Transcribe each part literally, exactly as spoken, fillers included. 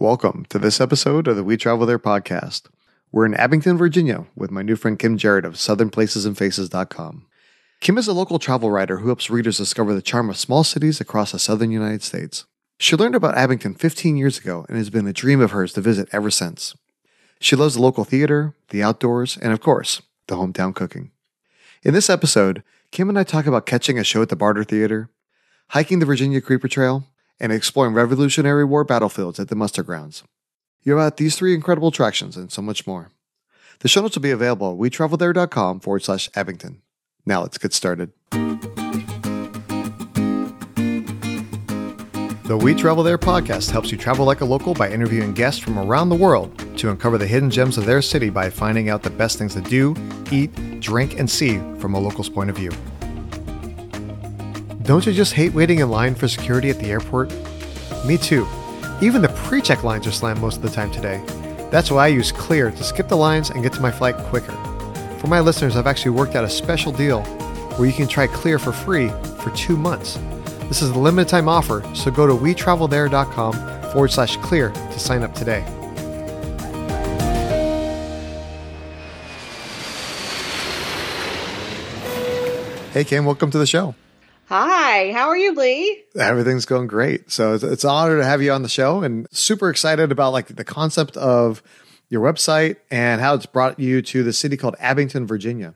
Welcome to this episode of the We Travel There podcast. We're in Abington, Virginia with my new friend Kim Jarrett of Southern Places and Faces dot com. Kim is a local travel writer who helps readers discover the charm of small cities across the southern United States. She learned about Abington fifteen years ago and has been a dream of hers to visit ever since. She loves the local theater, the outdoors, and of course, the hometown cooking. In this episode, Kim and I talk about catching a show at the Barter Theater, hiking the Virginia Creeper Trail, and exploring Revolutionary War battlefields at the Muster Grounds. You're at these three incredible attractions and so much more. The show notes will be available at wetravelthere.com forward slash Abington. Now let's get started. The We Travel There podcast helps you travel like a local by interviewing guests from around the world to uncover the hidden gems of their city by finding out the best things to do, eat, drink, and see from a local's point of view. Don't you just hate waiting in line for security at the airport? Me too. Even the pre-check lines are slammed most of the time today. That's why I use Clear to skip the lines and get to my flight quicker. For my listeners, I've actually worked out a special deal where you can try Clear for free for two months. This is a limited time offer, so go to wetravelthere.com forward slash clear to sign up today. Hey, Kim, welcome to the show. Hi, how are you, Lee? Everything's going great. So it's, it's an honor to have you on the show, and super excited about like the concept of your website and how it's brought you to the city called Abington, Virginia.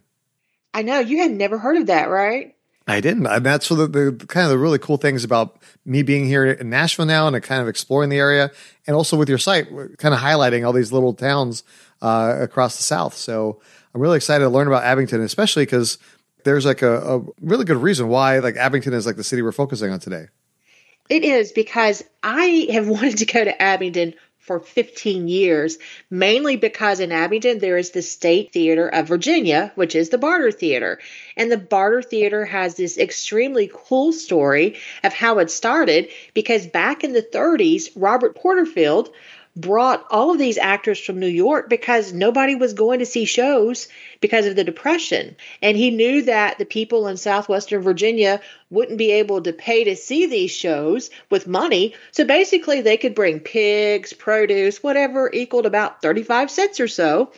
I know. You had never heard of that, right? I didn't. And that's one of the, the kind of the really cool things about me being here in Nashville now and kind of exploring the area, and also with your site, kind of highlighting all these little towns uh, across the South. So I'm really excited to learn about Abington, especially because there's like a, a really good reason why like Abington is like the city we're focusing on today. It is because I have wanted to go to Abington for fifteen years, mainly because in Abington, there is the State Theater of Virginia, which is the Barter Theater. And the Barter Theater has this extremely cool story of how it started, because back in the thirties, Robert Porterfield brought all of these actors from New York because nobody was going to see shows because of the Depression. And he knew that the people in Southwestern Virginia wouldn't be able to pay to see these shows with money. So basically they could bring pigs, produce, whatever equaled about thirty-five cents or so.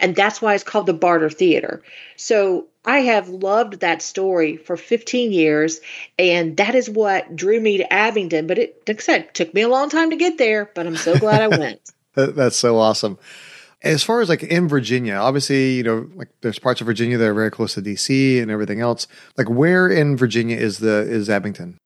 And that's why it's called the Barter Theater. So I have loved that story for fifteen years, and that is what drew me to Abington. But it, like I said, took me a long time to get there, but I'm so glad I went. That's so awesome. As far as like in Virginia, obviously, you know, like there's parts of Virginia that are very close to D C and everything else. Like where in Virginia is the is Abington?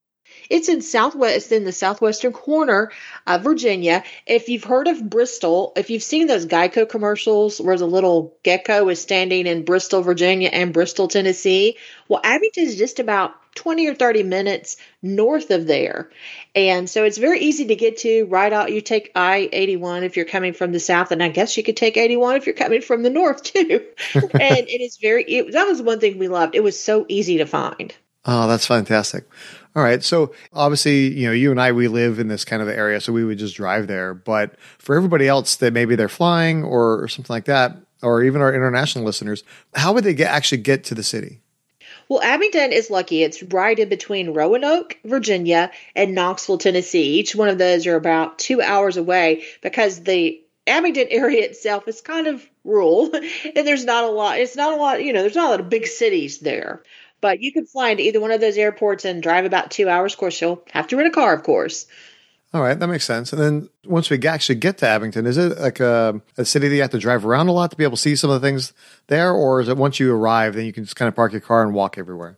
It's in southwest, in the southwestern corner of Virginia. If you've heard of Bristol, if you've seen those Geico commercials where the little gecko is standing in Bristol, Virginia, and Bristol, Tennessee, well, Abington is just about twenty or thirty minutes north of there. And so it's very easy to get to right out. You take I eighty-one if you're coming from the south, and I guess you could take eighty-one if you're coming from the north too. And it is very, it, that was one thing we loved. It was so easy to find. Oh, that's fantastic. All right. So obviously, you know, you and I, we live in this kind of area, so we would just drive there. But for everybody else that maybe they're flying or, or something like that, or even our international listeners, how would they get, actually get to the city? Well, Abington is lucky. It's right in between Roanoke, Virginia, and Knoxville, Tennessee. Each one of those are about two hours away because the Abington area itself is kind of rural, and there's not a lot. It's not a lot, you know, there's not a lot of big cities there. But you can fly into either one of those airports and drive about two hours. Of course, you'll have to rent a car, of course. All right. That makes sense. And then once we actually get to Abington, is it like a, a city that you have to drive around a lot to be able to see some of the things there? Or is it once you arrive, then you can just kind of park your car and walk everywhere?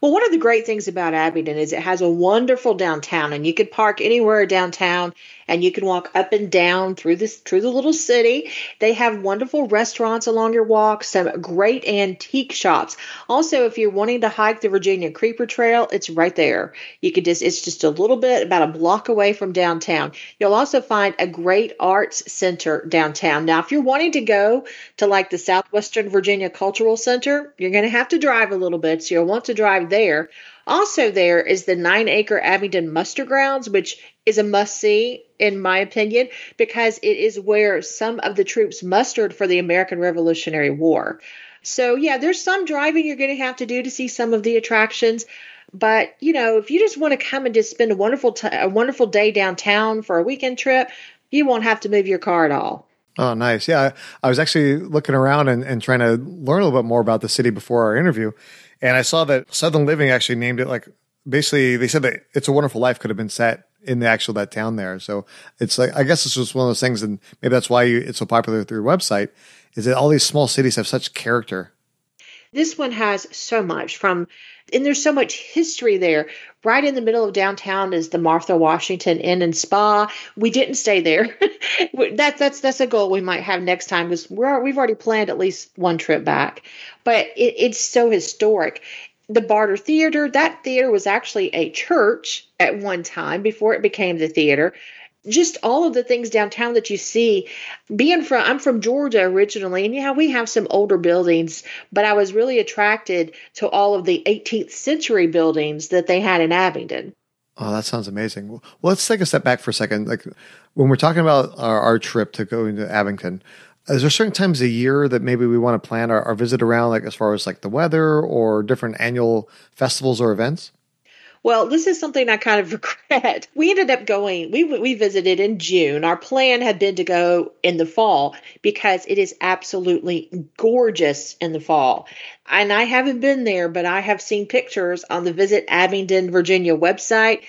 Well, one of the great things about Abington is it has a wonderful downtown, and you could park anywhere downtown, and you can walk up and down through this through the little city. They have wonderful restaurants along your walk, some great antique shops. Also, if you're wanting to hike the Virginia Creeper Trail, it's right there. You could just it's just a little bit about a block away from downtown. You'll also find a great arts center downtown. Now, if you're wanting to go to like the Southwestern Virginia Cultural Center, you're going to have to drive a little bit, so you'll want to drive there. Also there is the nine-acre Abington Muster Grounds, which is a must-see, in my opinion, because it is where some of the troops mustered for the American Revolutionary War. So, yeah, there's some driving you're going to have to do to see some of the attractions. But, you know, if you just want to come and just spend a wonderful t- a wonderful day downtown for a weekend trip, you won't have to move your car at all. Oh, nice. Yeah, I was actually looking around and, and trying to learn a little bit more about the city before our interview. And I saw that Southern Living actually named it, like, basically they said that It's a Wonderful Life could have been set in the actual, that town there. So it's like, I guess this was one of those things, and maybe that's why you, it's so popular through your website, is that all these small cities have such character. This one has so much from, and there's so much history there. Right in the middle of downtown is the Martha Washington Inn and Spa. We didn't stay there. that, that's that's a goal we might have next time, because we're, we've already planned at least one trip back. But it, it's so historic. The Barter Theater, that theater was actually a church at one time before it became the theater. Just all of the things downtown that you see. Being from, I'm from Georgia originally, and yeah, we have some older buildings, but I was really attracted to all of the eighteenth century buildings that they had in Abingdon. Oh, that sounds amazing. Well, let's take a step back for a second. Like, when we're talking about our, our trip to go into Abingdon, is there certain times a year that maybe we want to plan our, our visit around, like as far as like the weather or different annual festivals or events? Well, this is something I kind of regret. We ended up going, we we visited in June. Our plan had been to go in the fall because it is absolutely gorgeous in the fall. And I haven't been there, but I have seen pictures on the Visit Abingdon, Virginia website.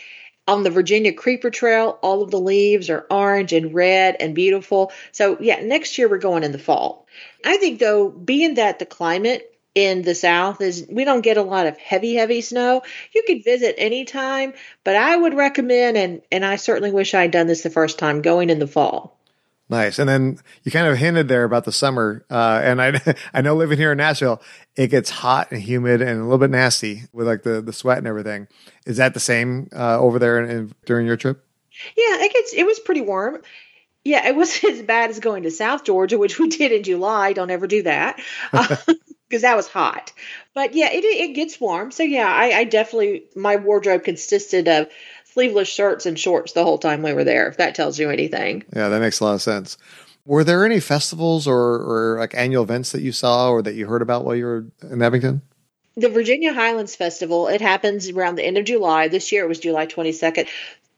On the Virginia Creeper Trail, all of the leaves are orange and red and beautiful. So yeah, next year we're going in the fall. I think though, being that the climate in the South is, we don't get a lot of heavy, heavy snow. You could visit anytime, but I would recommend, and, and I certainly wish I'd done this the first time, going in the fall. Nice. And then you kind of hinted there about the summer. Uh, and I I know living here in Nashville, it gets hot and humid and a little bit nasty with like the, the sweat and everything. Is that the same uh, over there in, in, during your trip? Yeah, it gets, it was pretty warm. Yeah, it wasn't as bad as going to South Georgia, which we did in July. Don't ever do that. Uh, because that was hot. But yeah, it it gets warm. So yeah, I, I definitely, my wardrobe consisted of sleeveless shirts and shorts the whole time we were there, if that tells you anything. Yeah, that makes a lot of sense. Were there any festivals or, or like annual events that you saw or that you heard about while you were in Abingdon? The Virginia Highlands Festival, it happens around the end of July. This year it was July twenty-second.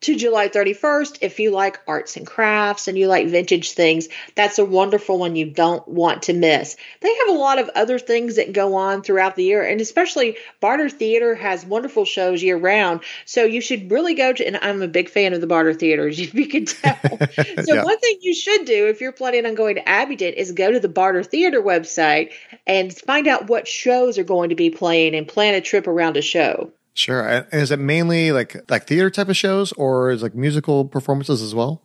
To July thirty-first, if you like arts and crafts and you like vintage things, that's a wonderful one you don't want to miss. They have a lot of other things that go on throughout the year, and especially Barter Theater has wonderful shows year-round, so you should really go to, and I'm a big fan of the Barter Theater, as you can tell. So yeah. One thing you should do if you're planning on going to Abingdon is go to the Barter Theater website and find out what shows are going to be playing and plan a trip around a show. Sure. And is it mainly like like theater type of shows, or is like musical performances as well?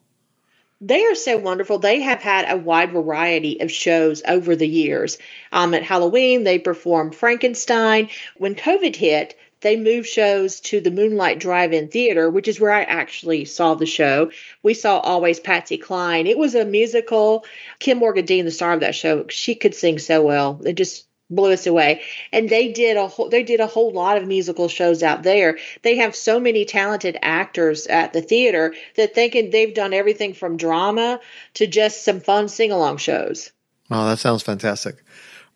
They are so wonderful. They have had a wide variety of shows over the years. Um, at Halloween, they performed Frankenstein. When COVID hit, they moved shows to the Moonlight Drive-In Theater, which is where I actually saw the show. We saw Always Patsy Cline. It was a musical. Kim Morgan Dean, the star of that show, she could sing so well. It just blew us away. And they did a whole, they did a whole lot of musical shows out there. They have so many talented actors at the theater that they can, they've done everything from drama to just some fun sing-along shows. Oh, that sounds fantastic.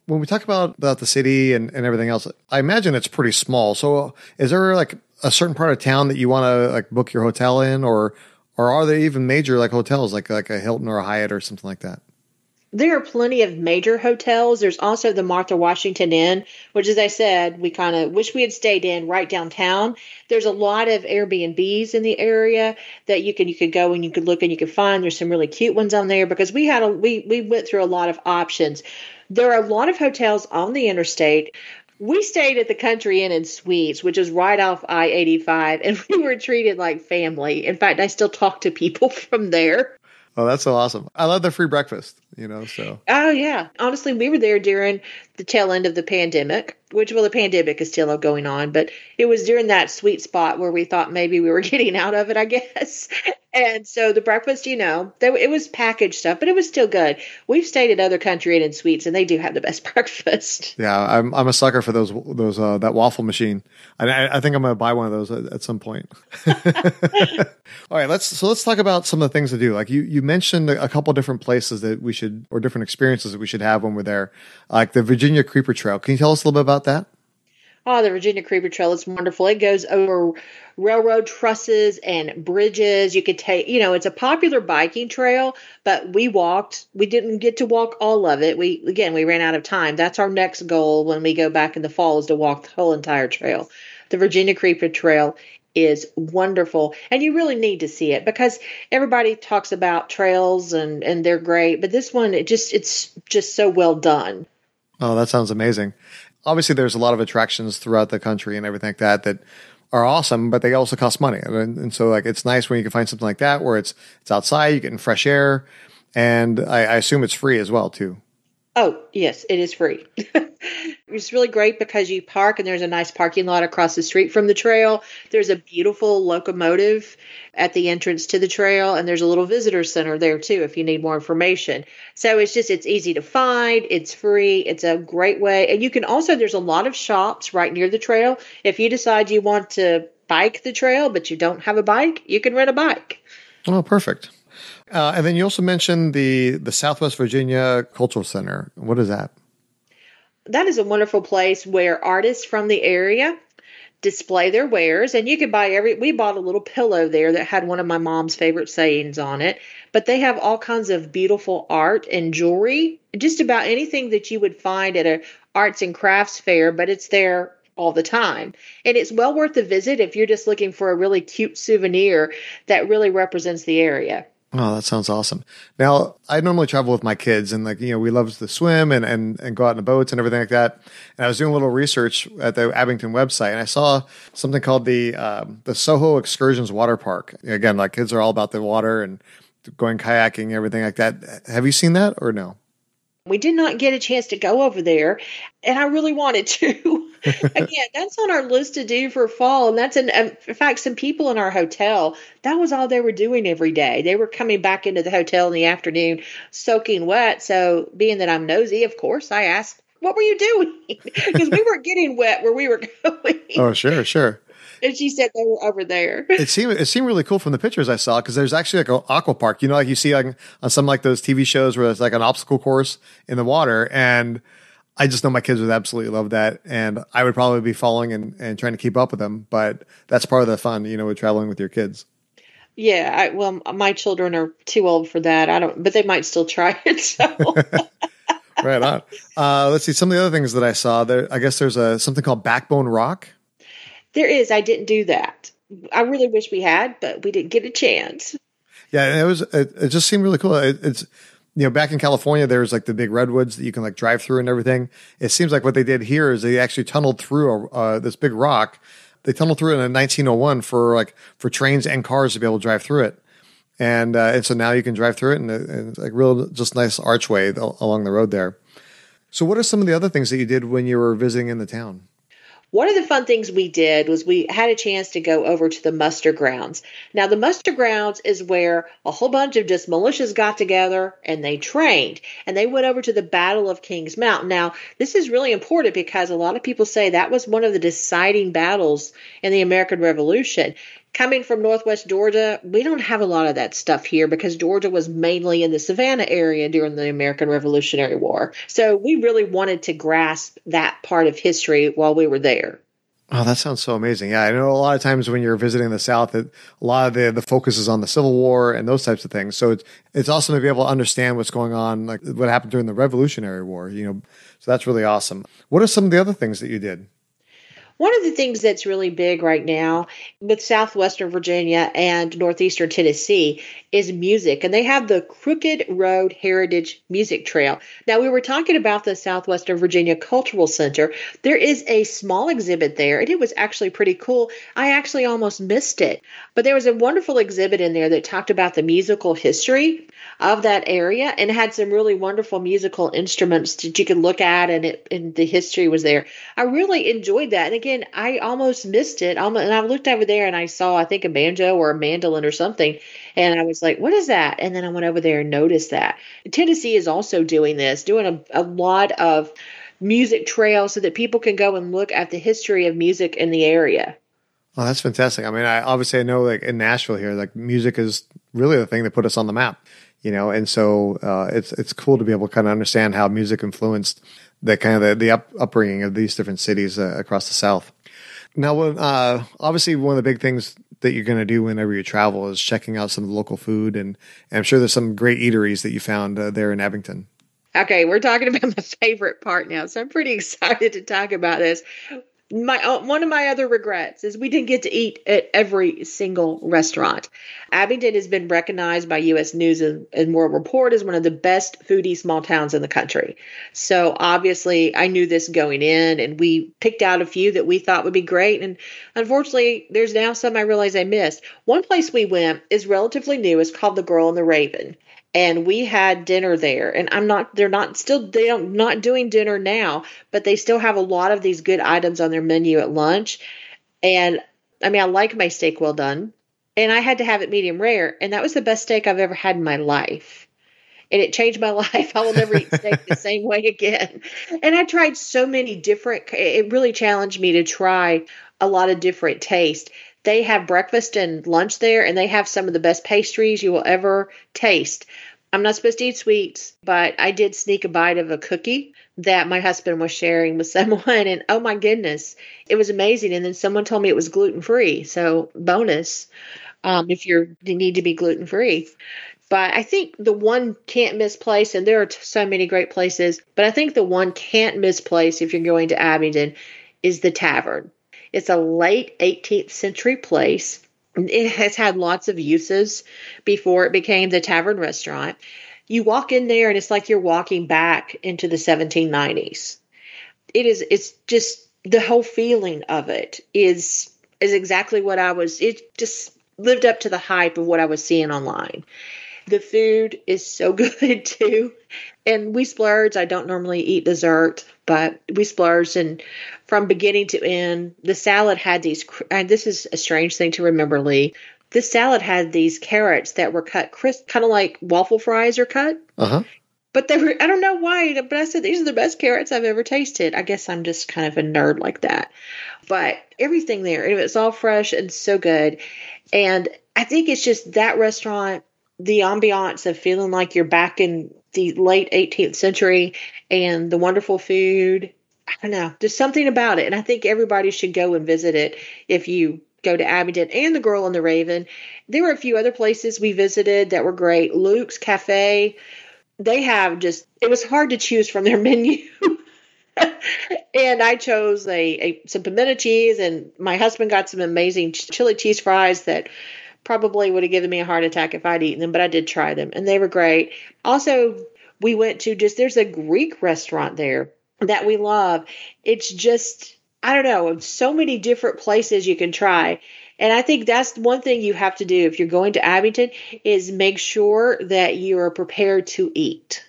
When we talk about, about the city and, and everything else, I imagine it's pretty small. So is there like a certain part of town that you want to like book your hotel in, or, or are there even major like hotels, like, like a Hilton or a Hyatt or something like that? There are plenty of major hotels. There's also the Martha Washington Inn, which, as I said, we kind of wish we had stayed in right downtown. There's a lot of Airbnbs in the area that you can you could go and you could look and you could find. There's some really cute ones on there because we had a, we we went through a lot of options. There are a lot of hotels on the interstate. We stayed at the Country Inn and Suites, which is right off I eighty-five, and we were treated like family. In fact, I still talk to people from there. Oh, that's so awesome. I love the free breakfast, you know, so. Oh, yeah. Honestly, we were there during the tail end of the pandemic, which, well, the pandemic is still going on, but it was during that sweet spot where we thought maybe we were getting out of it, I guess. And so the breakfast, you know, they, it was packaged stuff, but it was still good. We've stayed at other Country Inn and Suites, and they do have the best breakfast. Yeah, I'm I'm a sucker for those those uh, that waffle machine. And I, I think I'm going to buy one of those at, at some point. All right, let's so let's talk about some of the things to do. Like you you mentioned a couple different places that we should, or different experiences that we should have when we're there, like the Virginia Creeper Trail. Can you tell us a little bit about that? Oh, the Virginia Creeper Trail is wonderful. It goes over railroad trusses and bridges. You could take, you know, it's a popular biking trail, but we walked. We didn't get to walk all of it. We, again, we ran out of time. That's our next goal when we go back in the fall, is to walk the whole entire trail. The Virginia Creeper Trail is wonderful, and you really need to see it, because everybody talks about trails and, and they're great, but this one, it just, it's just so well done. Oh, that sounds amazing. Obviously, there's a lot of attractions throughout the country and everything like that that are awesome, but they also cost money. And, and so, like, it's nice when you can find something like that where it's it's outside, you're getting fresh air, and I, I assume it's free as well, too. Oh, yes, it is free. It's really great because you park, and there's a nice parking lot across the street from the trail. There's a beautiful locomotive at the entrance to the trail, and there's a little visitor center there, too, if you need more information. So it's just, it's easy to find. It's free. It's a great way. And you can also, there's a lot of shops right near the trail. If you decide you want to bike the trail, but you don't have a bike, you can rent a bike. Oh, perfect. Uh, and then you also mentioned the, the Southwest Virginia Cultural Center. What is that? That is a wonderful place where artists from the area display their wares, and you can buy every, we bought a little pillow there that had one of my mom's favorite sayings on it, but they have all kinds of beautiful art and jewelry, just about anything that you would find at a arts and crafts fair, but it's there all the time. And it's well worth a visit if you're just looking for a really cute souvenir that really represents the area. Oh, that sounds awesome. Now, I normally travel with my kids, and, like, you know, we love to swim and, and, and go out in the boats and everything like that. And I was doing a little research at the Abington website, and I saw something called the um, the Soho Excursions Water Park. Again, like, kids are all about the water and going kayaking and everything like that. Have you seen that or no? We did not get a chance to go over there, and I really wanted to. Again, that's on our list to do for fall. And that's, in, in fact, some people in our hotel, that was all they were doing every day. They were coming back into the hotel in the afternoon, soaking wet. So being that I'm nosy, of course, I asked, what were you doing? Because we weren't getting wet where we were going. Oh, sure, sure. And she said they were over there. It seemed it seemed really cool from the pictures I saw, because there's actually like an aqua park. You know, like you see like on some like those T V shows where it's like an obstacle course in the water. And I just know my kids would absolutely love that. And I would probably be following and, and trying to keep up with them. But that's part of the fun, you know, with traveling with your kids. Yeah. I, well, my children are too old for that. I don't, but they might still try it. So. Right on. Uh, let's see. Some of the other things that I saw there, I guess there's a, something called Backbone Rock. There is. I didn't do that. I really wish we had, but we didn't get a chance. Yeah, it was. It, it just seemed really cool. It, it's, you know, back in California, there's like the big redwoods that you can like drive through and everything. It seems like what they did here is they actually tunneled through a, uh, this big rock. They tunneled through it in nineteen oh one for like for trains and cars to be able to drive through it, and uh, and so now you can drive through it, and, and it's like real just nice archway along the road there. So, what are some of the other things that you did when you were visiting in the town? One of the fun things we did was we had a chance to go over to the Muster Grounds. Now, the Muster Grounds is where a whole bunch of just militias got together and they trained. And they went over to the Battle of Kings Mountain. Now, this is really important because a lot of people say that was one of the deciding battles in the American Revolution. Coming from Northwest Georgia, we don't have a lot of that stuff here because Georgia was mainly in the Savannah area during the American Revolutionary War. So we really wanted to grasp that part of history while we were there. Oh, that sounds so amazing. Yeah, I know a lot of times when you're visiting the South, it, a lot of the, the focus is on the Civil War and those types of things. So it's, it's awesome to be able to understand what's going on, like what happened during the Revolutionary War, you know. So that's really awesome. What are some of the other things that you did? One of the things that's really big right now with Southwestern Virginia and Northeastern Tennessee is music, and they have the Crooked Road Heritage Music Trail. Now, we were talking about the Southwestern Virginia Cultural Center. There is a small exhibit there, and it was actually pretty cool. I actually almost missed it, but there was a wonderful exhibit in there that talked about the musical history of that area and had some really wonderful musical instruments that you could look at, and, it, and the history was there. I really enjoyed that, and again, And I almost missed it. And I looked over there and I saw, I think, a banjo or a mandolin or something. And I was like, what is that? And then I went over there and noticed that. Tennessee is also doing this, doing a, a lot of music trails so that people can go and look at the history of music in the area. Oh, that's fantastic. I mean, I obviously I know like in Nashville here, like music is really the thing that put us on the map. you know, and so uh, it's it's cool to be able to kind of understand how music influenced the kind of the, the up, upbringing of these different cities uh, across the South. Now, uh, obviously, one of the big things that you're going to do whenever you travel is checking out some of the local food, and, and I'm sure there's some great eateries that you found uh, there in Abington. Okay, we're talking about my favorite part now, so I'm pretty excited to talk about this. My uh, one of my other regrets is we didn't get to eat at every single restaurant. Abington has been recognized by U S News and, and World Report as one of the best foodie small towns in the country. So obviously I knew this going in, and we picked out a few that we thought would be great. And unfortunately, there's now some I realize I missed. One place we went is relatively new. It's called The Girl and the Raven. And we had dinner there, and I'm not, they're not still, they don't, not doing dinner now, but they still have a lot of these good items on their menu at lunch. And I mean, I like my steak well done, and I had to have it medium rare. And that was the best steak I've ever had in my life. And it changed my life. I will never eat steak the same way again. And I tried so many different, it really challenged me to try a lot of different tastes. They have breakfast and lunch there, and they have some of the best pastries you will ever taste. I'm not supposed to eat sweets, but I did sneak a bite of a cookie that my husband was sharing with someone, and oh my goodness, it was amazing. And then someone told me it was gluten-free, so bonus um, if you're, you need to be gluten-free. But I think the one can't miss place, and there are so many great places, but I think the one can't miss place if you're going to Abington is The Tavern. It's a late eighteenth century place. It has had lots of uses before it became the Tavern restaurant. You walk in there and it's like you're walking back into the seventeen nineties. It is, it's just the whole feeling of it is, is exactly what I was, it just lived up to the hype of what I was seeing online. The food is so good too. And we splurged. I don't normally eat dessert, but we splurged. And from beginning to end, the salad had these, and this is a strange thing to remember, Lee. This salad had these carrots that were cut crisp, kind of like waffle fries are cut. Uh-huh. But they were, I don't know why, but I said, these are the best carrots I've ever tasted. I guess I'm just kind of a nerd like that. But everything there, it was all fresh and so good. And I think it's just that restaurant, the ambiance of feeling like you're back in the late eighteenth century and the wonderful food. I don't know. There's something about it. And I think everybody should go and visit it if you go to Abington and The Girl and the Raven. There were a few other places we visited that were great. Luke's Cafe. They have just, it was hard to choose from their menu. And I chose a, a some pimento cheese, and my husband got some amazing ch- chili cheese fries that probably would have given me a heart attack if I'd eaten them, but I did try them, and they were great. Also, we went to just, there's a Greek restaurant there that we love. It's just, I don't know, so many different places you can try. And I think that's one thing you have to do if you're going to Abington is make sure that you are prepared to eat.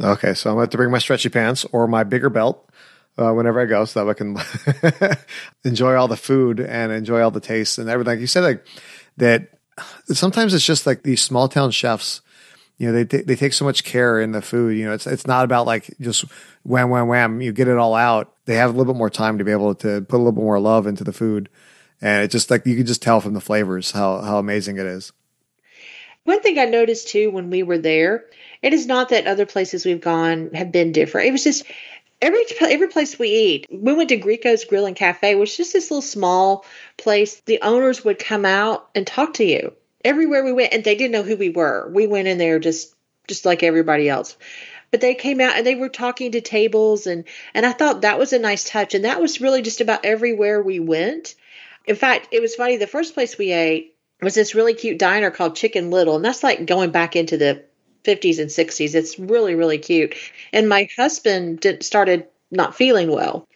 Okay, so I'm going to have to bring my stretchy pants or my bigger belt Uh, whenever I go, so that I can enjoy all the food and enjoy all the tastes and everything. Like you said, like that sometimes it's just like these small town chefs, you know, they t- they take so much care in the food. You know, it's it's not about like just wham, wham, wham, you get it all out. They have a little bit more time to be able to put a little bit more love into the food. And it's just like, you can just tell from the flavors how how amazing it is. One thing I noticed too, when we were there, it is not that other places we've gone have been different. It was just, Every every place we eat, we went to Greco's Grill and Cafe, which is just this little small place. The owners would come out and talk to you everywhere we went, and they didn't know who we were. We went in there just just like everybody else. But they came out and they were talking to tables, and, and I thought that was a nice touch. And that was really just about everywhere we went. In fact, it was funny. The first place we ate was this really cute diner called Chicken Little, and that's like going back into the fifties and sixties. It's really, really cute. And my husband did, started not feeling well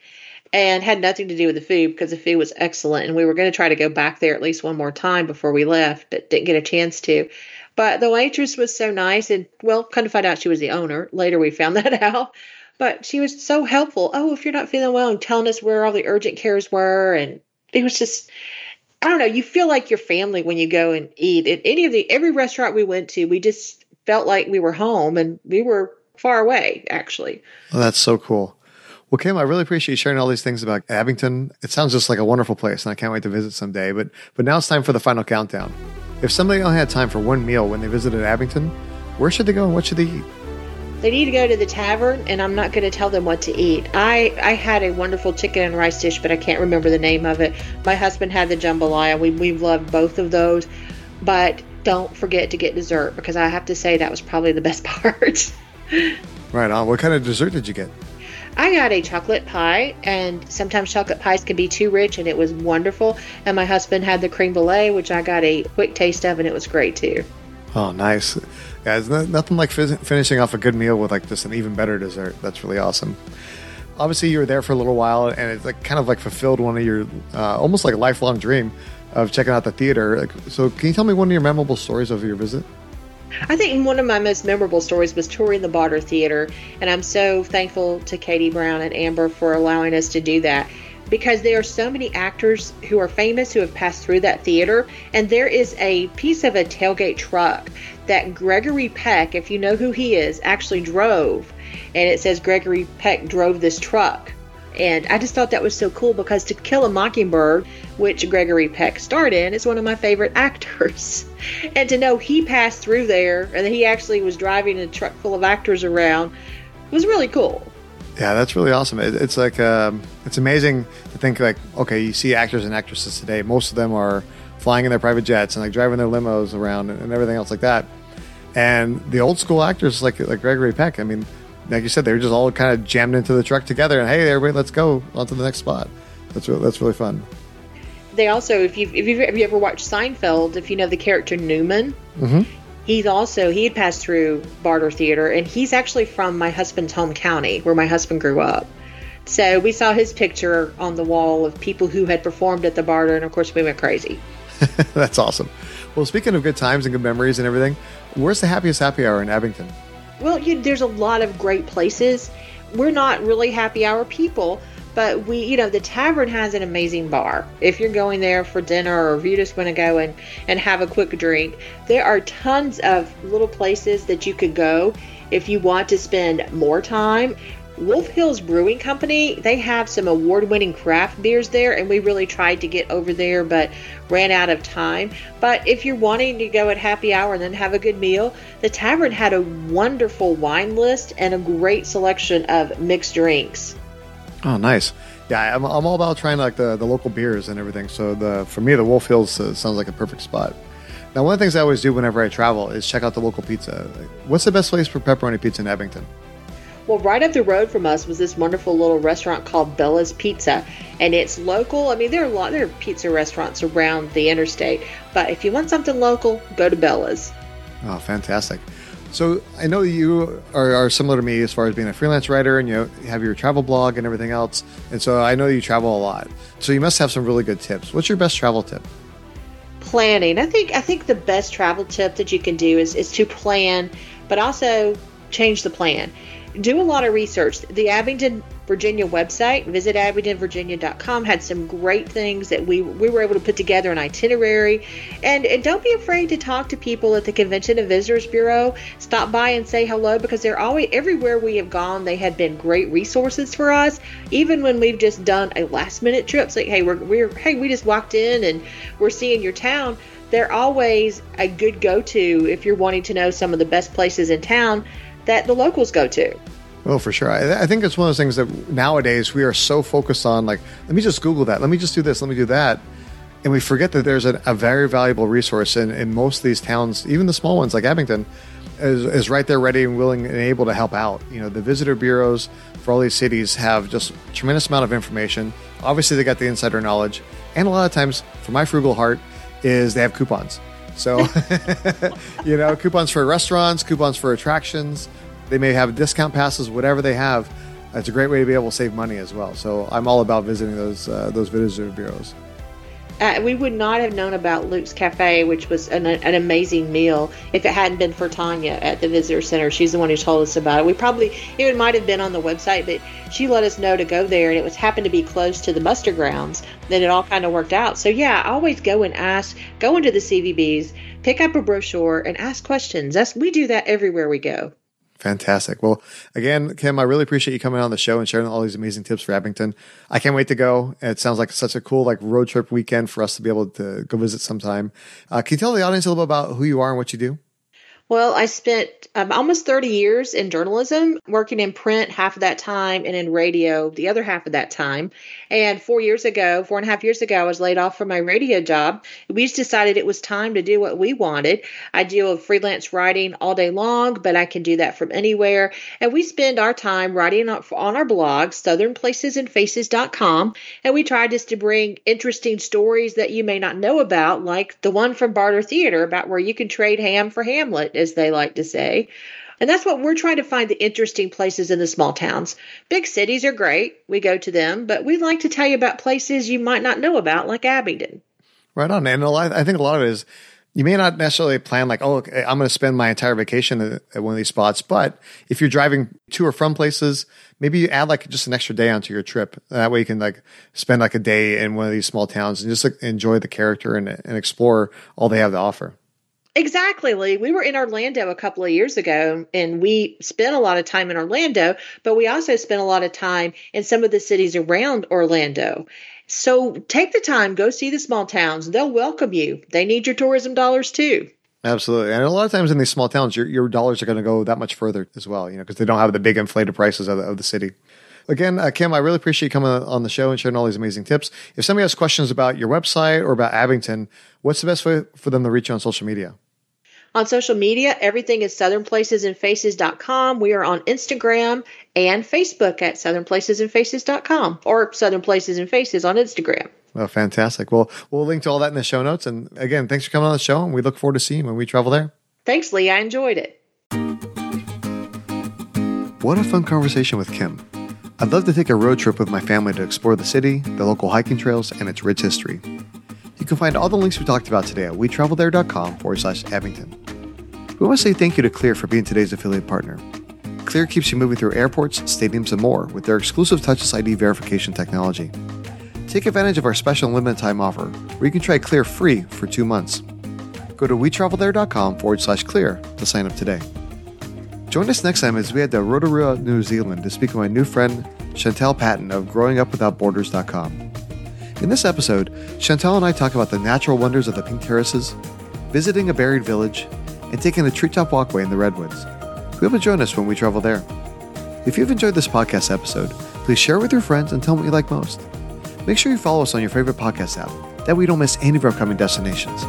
and had nothing to do with the food because the food was excellent. And we were going to try to go back there at least one more time before we left, but didn't get a chance to. But the waitress was so nice, and, well, kind of found out she was the owner. Later we found that out. But she was so helpful. Oh, if you're not feeling well, and telling us where all the urgent cares were. And it was just, I don't know, you feel like your family when you go and eat. At any of the, every restaurant we went to, we just felt like we were home, and we were far away, actually. Oh, that's so cool. Well, Kim, I really appreciate you sharing all these things about Abington. It sounds just like a wonderful place, and I can't wait to visit someday. But but now it's time for the final countdown. If somebody only had time for one meal when they visited Abington, Where should they go and what should they eat? They need to go to the Tavern, and I'm not going to tell them what to eat. I, I had a wonderful chicken and rice dish, but I can't remember the name of it. My husband had the jambalaya. We, we loved both of those. But don't forget to get dessert, because I have to say that was probably the best part. Right on. What kind of dessert did you get? I got a chocolate pie, and sometimes chocolate pies can be too rich, and it was wonderful. And my husband had the creme brulee, which I got a quick taste of, and it was great too. Oh, nice. Guys, yeah, nothing like fiz- finishing off a good meal with like this, an even better dessert. That's really awesome. Obviously, you were there for a little while, and it like, kind of like fulfilled one of your uh, almost like a lifelong dream of checking out the theater. Like, so can you tell me one of your memorable stories of your visit? I think one of my most memorable stories was touring the Barter Theater, and I'm so thankful to Katie Brown and Amber for allowing us to do that, because there are so many actors who are famous who have passed through that theater, and there is a piece of a tailgate truck that Gregory Peck, if you know who he is, actually drove, and it says Gregory Peck drove this truck. And I just thought that was so cool, because To Kill a Mockingbird, which Gregory Peck starred in, is one of my favorite actors. And to know he passed through there and that he actually was driving a truck full of actors around was really cool. Yeah, that's really awesome. It, it's like, um, it's amazing to think like, okay, you see actors and actresses today. Most of them are flying in their private jets and like driving their limos around and, and everything else like that. And the old school actors like like Gregory Peck, I mean, like you said, they were just all kind of jammed into the truck together, and hey, everybody, let's go on to the next spot. That's really, that's really fun. They also, if you've, if you've if you ever watched Seinfeld, if you know the character Newman, mm-hmm. he's also, he had passed through Barter Theater, and he's actually from my husband's home county, where my husband grew up. So we saw his picture on the wall of people who had performed at the Barter, and of course, we went crazy. That's awesome. Well, speaking of good times and good memories and everything, where's the happiest happy hour in Abington? Well, you, there's a lot of great places. We're not really happy hour people, but we, you know, the Tavern has an amazing bar. If you're going there for dinner, or if you just want to go and, and have a quick drink, there are tons of little places that you could go if you want to spend more time. Wolf Hills Brewing Company, they have some award-winning craft beers there, and we really tried to get over there but ran out of time. But if you're wanting to go at happy hour and then have a good meal, the Tavern had a wonderful wine list and a great selection of mixed drinks. Oh, nice. Yeah, I'm, I'm all about trying like the, the local beers and everything. So the for me, the Wolf Hills uh, sounds like a perfect spot. Now, one of the things I always do whenever I travel is check out the local pizza. What's the best place for pepperoni pizza in Abington? Well, right up the road from us was this wonderful little restaurant called Bella's Pizza, and it's local. I mean, there are a lot there are pizza restaurants around the interstate, but if you want something local, go to Bella's. Oh, fantastic. So I know you are, are similar to me as far as being a freelance writer, and you have your travel blog and everything else, and so I know you travel a lot. So you must have some really good tips. What's your best travel tip? Planning. I think I think the best travel tip that you can do is, is to plan, but also change the plan. Do a lot of research. The Abington, Virginia website, visit abington virginia dot com, had some great things that we we were able to put together an itinerary. And, and don't be afraid to talk to people at the Convention and Visitors Bureau. Stop by and say hello, because they're always, everywhere we have gone, they have been great resources for us. Even when we've just done a last minute trip, it's like, hey, we're, we're hey, we just walked in and we're seeing your town. They're always a good go-to if you're wanting to know some of the best places in town that the locals go to. Oh, for sure. I, I think it's one of those things that nowadays we are so focused on, like, let me just Google that. Let me just do this. Let me do that. And we forget that there's a, a very valuable resource in, in most of these towns, even the small ones like Abington, is, is right there ready and willing and able to help out. You know, the visitor bureaus for all these cities have just a tremendous amount of information. Obviously, they got the insider knowledge. And a lot of times, for my frugal heart, is they have coupons. So, you know, coupons for restaurants, coupons for attractions. They may have discount passes, whatever they have. It's a great way to be able to save money as well. So I'm all about visiting those uh, those visitor bureaus. Uh, we would not have known about Luke's Cafe, which was an, an amazing meal, if it hadn't been for Tanya at the Visitor Center. She's the one who told us about it. We probably, it might have been on the website, but she let us know to go there, and it was happened to be close to the Muster Grounds. Then it all kind of worked out. So yeah, always go and ask, go into the C V Bs, pick up a brochure, and ask questions. That's, we do that everywhere we go. Fantastic. Well, again, Kim, I really appreciate you coming on the show and sharing all these amazing tips for Abington. I can't wait to go. It sounds like such a cool like road trip weekend for us to be able to go visit sometime. Uh, can you tell the audience a little bit about who you are and what you do? Well, I spent um, almost thirty years in journalism, working in print half of that time and in radio the other half of that time. And four years ago, four and a half years ago, I was laid off from my radio job. We just decided it was time to do what we wanted. I do freelance writing all day long, but I can do that from anywhere. And we spend our time writing on, on our blog, Southern Places and Faces dot com. And we try just to bring interesting stories that you may not know about, like the one from Barter Theater about where you can trade ham for Hamlet, as they like to say. And that's what we're trying to find, the interesting places in the small towns. Big cities are great. We go to them, but we like to tell you about places you might not know about, like Abingdon. Right on. And a lot, I think a lot of it is you may not necessarily plan like, oh, okay, I'm going to spend my entire vacation at, at one of these spots. But if you're driving to or from places, maybe you add like just an extra day onto your trip. That way you can like spend like a day in one of these small towns and just like enjoy the character and, and explore all they have to offer. Exactly, Lee. We were in Orlando a couple of years ago, and we spent a lot of time in Orlando, but we also spent a lot of time in some of the cities around Orlando. So take the time, go see the small towns. They'll welcome you. They need your tourism dollars too. Absolutely. And a lot of times in these small towns, your, your dollars are going to go that much further as well, you know, because they don't have the big inflated prices of the, of the city. Again, uh, Kim, I really appreciate you coming on the show and sharing all these amazing tips. If somebody has questions about your website or about Abington, what's the best way for them to reach you on social media? On social media, everything is Southern Places and Faces dot com. We are on Instagram and Facebook at Southern Places and Faces dot com or Southern Places and Faces on Instagram. Well, fantastic. Well, we'll link to all that in the show notes. And again, thanks for coming on the show, and we look forward to seeing you when we travel there. Thanks, Lee. I enjoyed it. What a fun conversation with Kim. I'd love to take a road trip with my family to explore the city, the local hiking trails, and its rich history. You can find all the links we talked about today at wetravelthere.com forward slash Abington. We want to say thank you to Clear for being today's affiliate partner. Clear keeps you moving through airports, stadiums, and more with their exclusive touchless I D verification technology. Take advantage of our special limited time offer, where you can try Clear free for two months. Go to wetravelthere.com forward slash Clear to sign up today. Join us next time as we head to Rotorua, New Zealand to speak with my new friend, Chantal Patton of Growing Up Without Borders dot com. In this episode, Chantal and I talk about the natural wonders of the Pink Terraces, visiting a buried village, and taking a treetop walkway in the Redwoods. We hope you'll join us when we travel there. If you've enjoyed this podcast episode, please share it with your friends and tell them what you like most. Make sure you follow us on your favorite podcast app. That way you don't miss any of our upcoming destinations.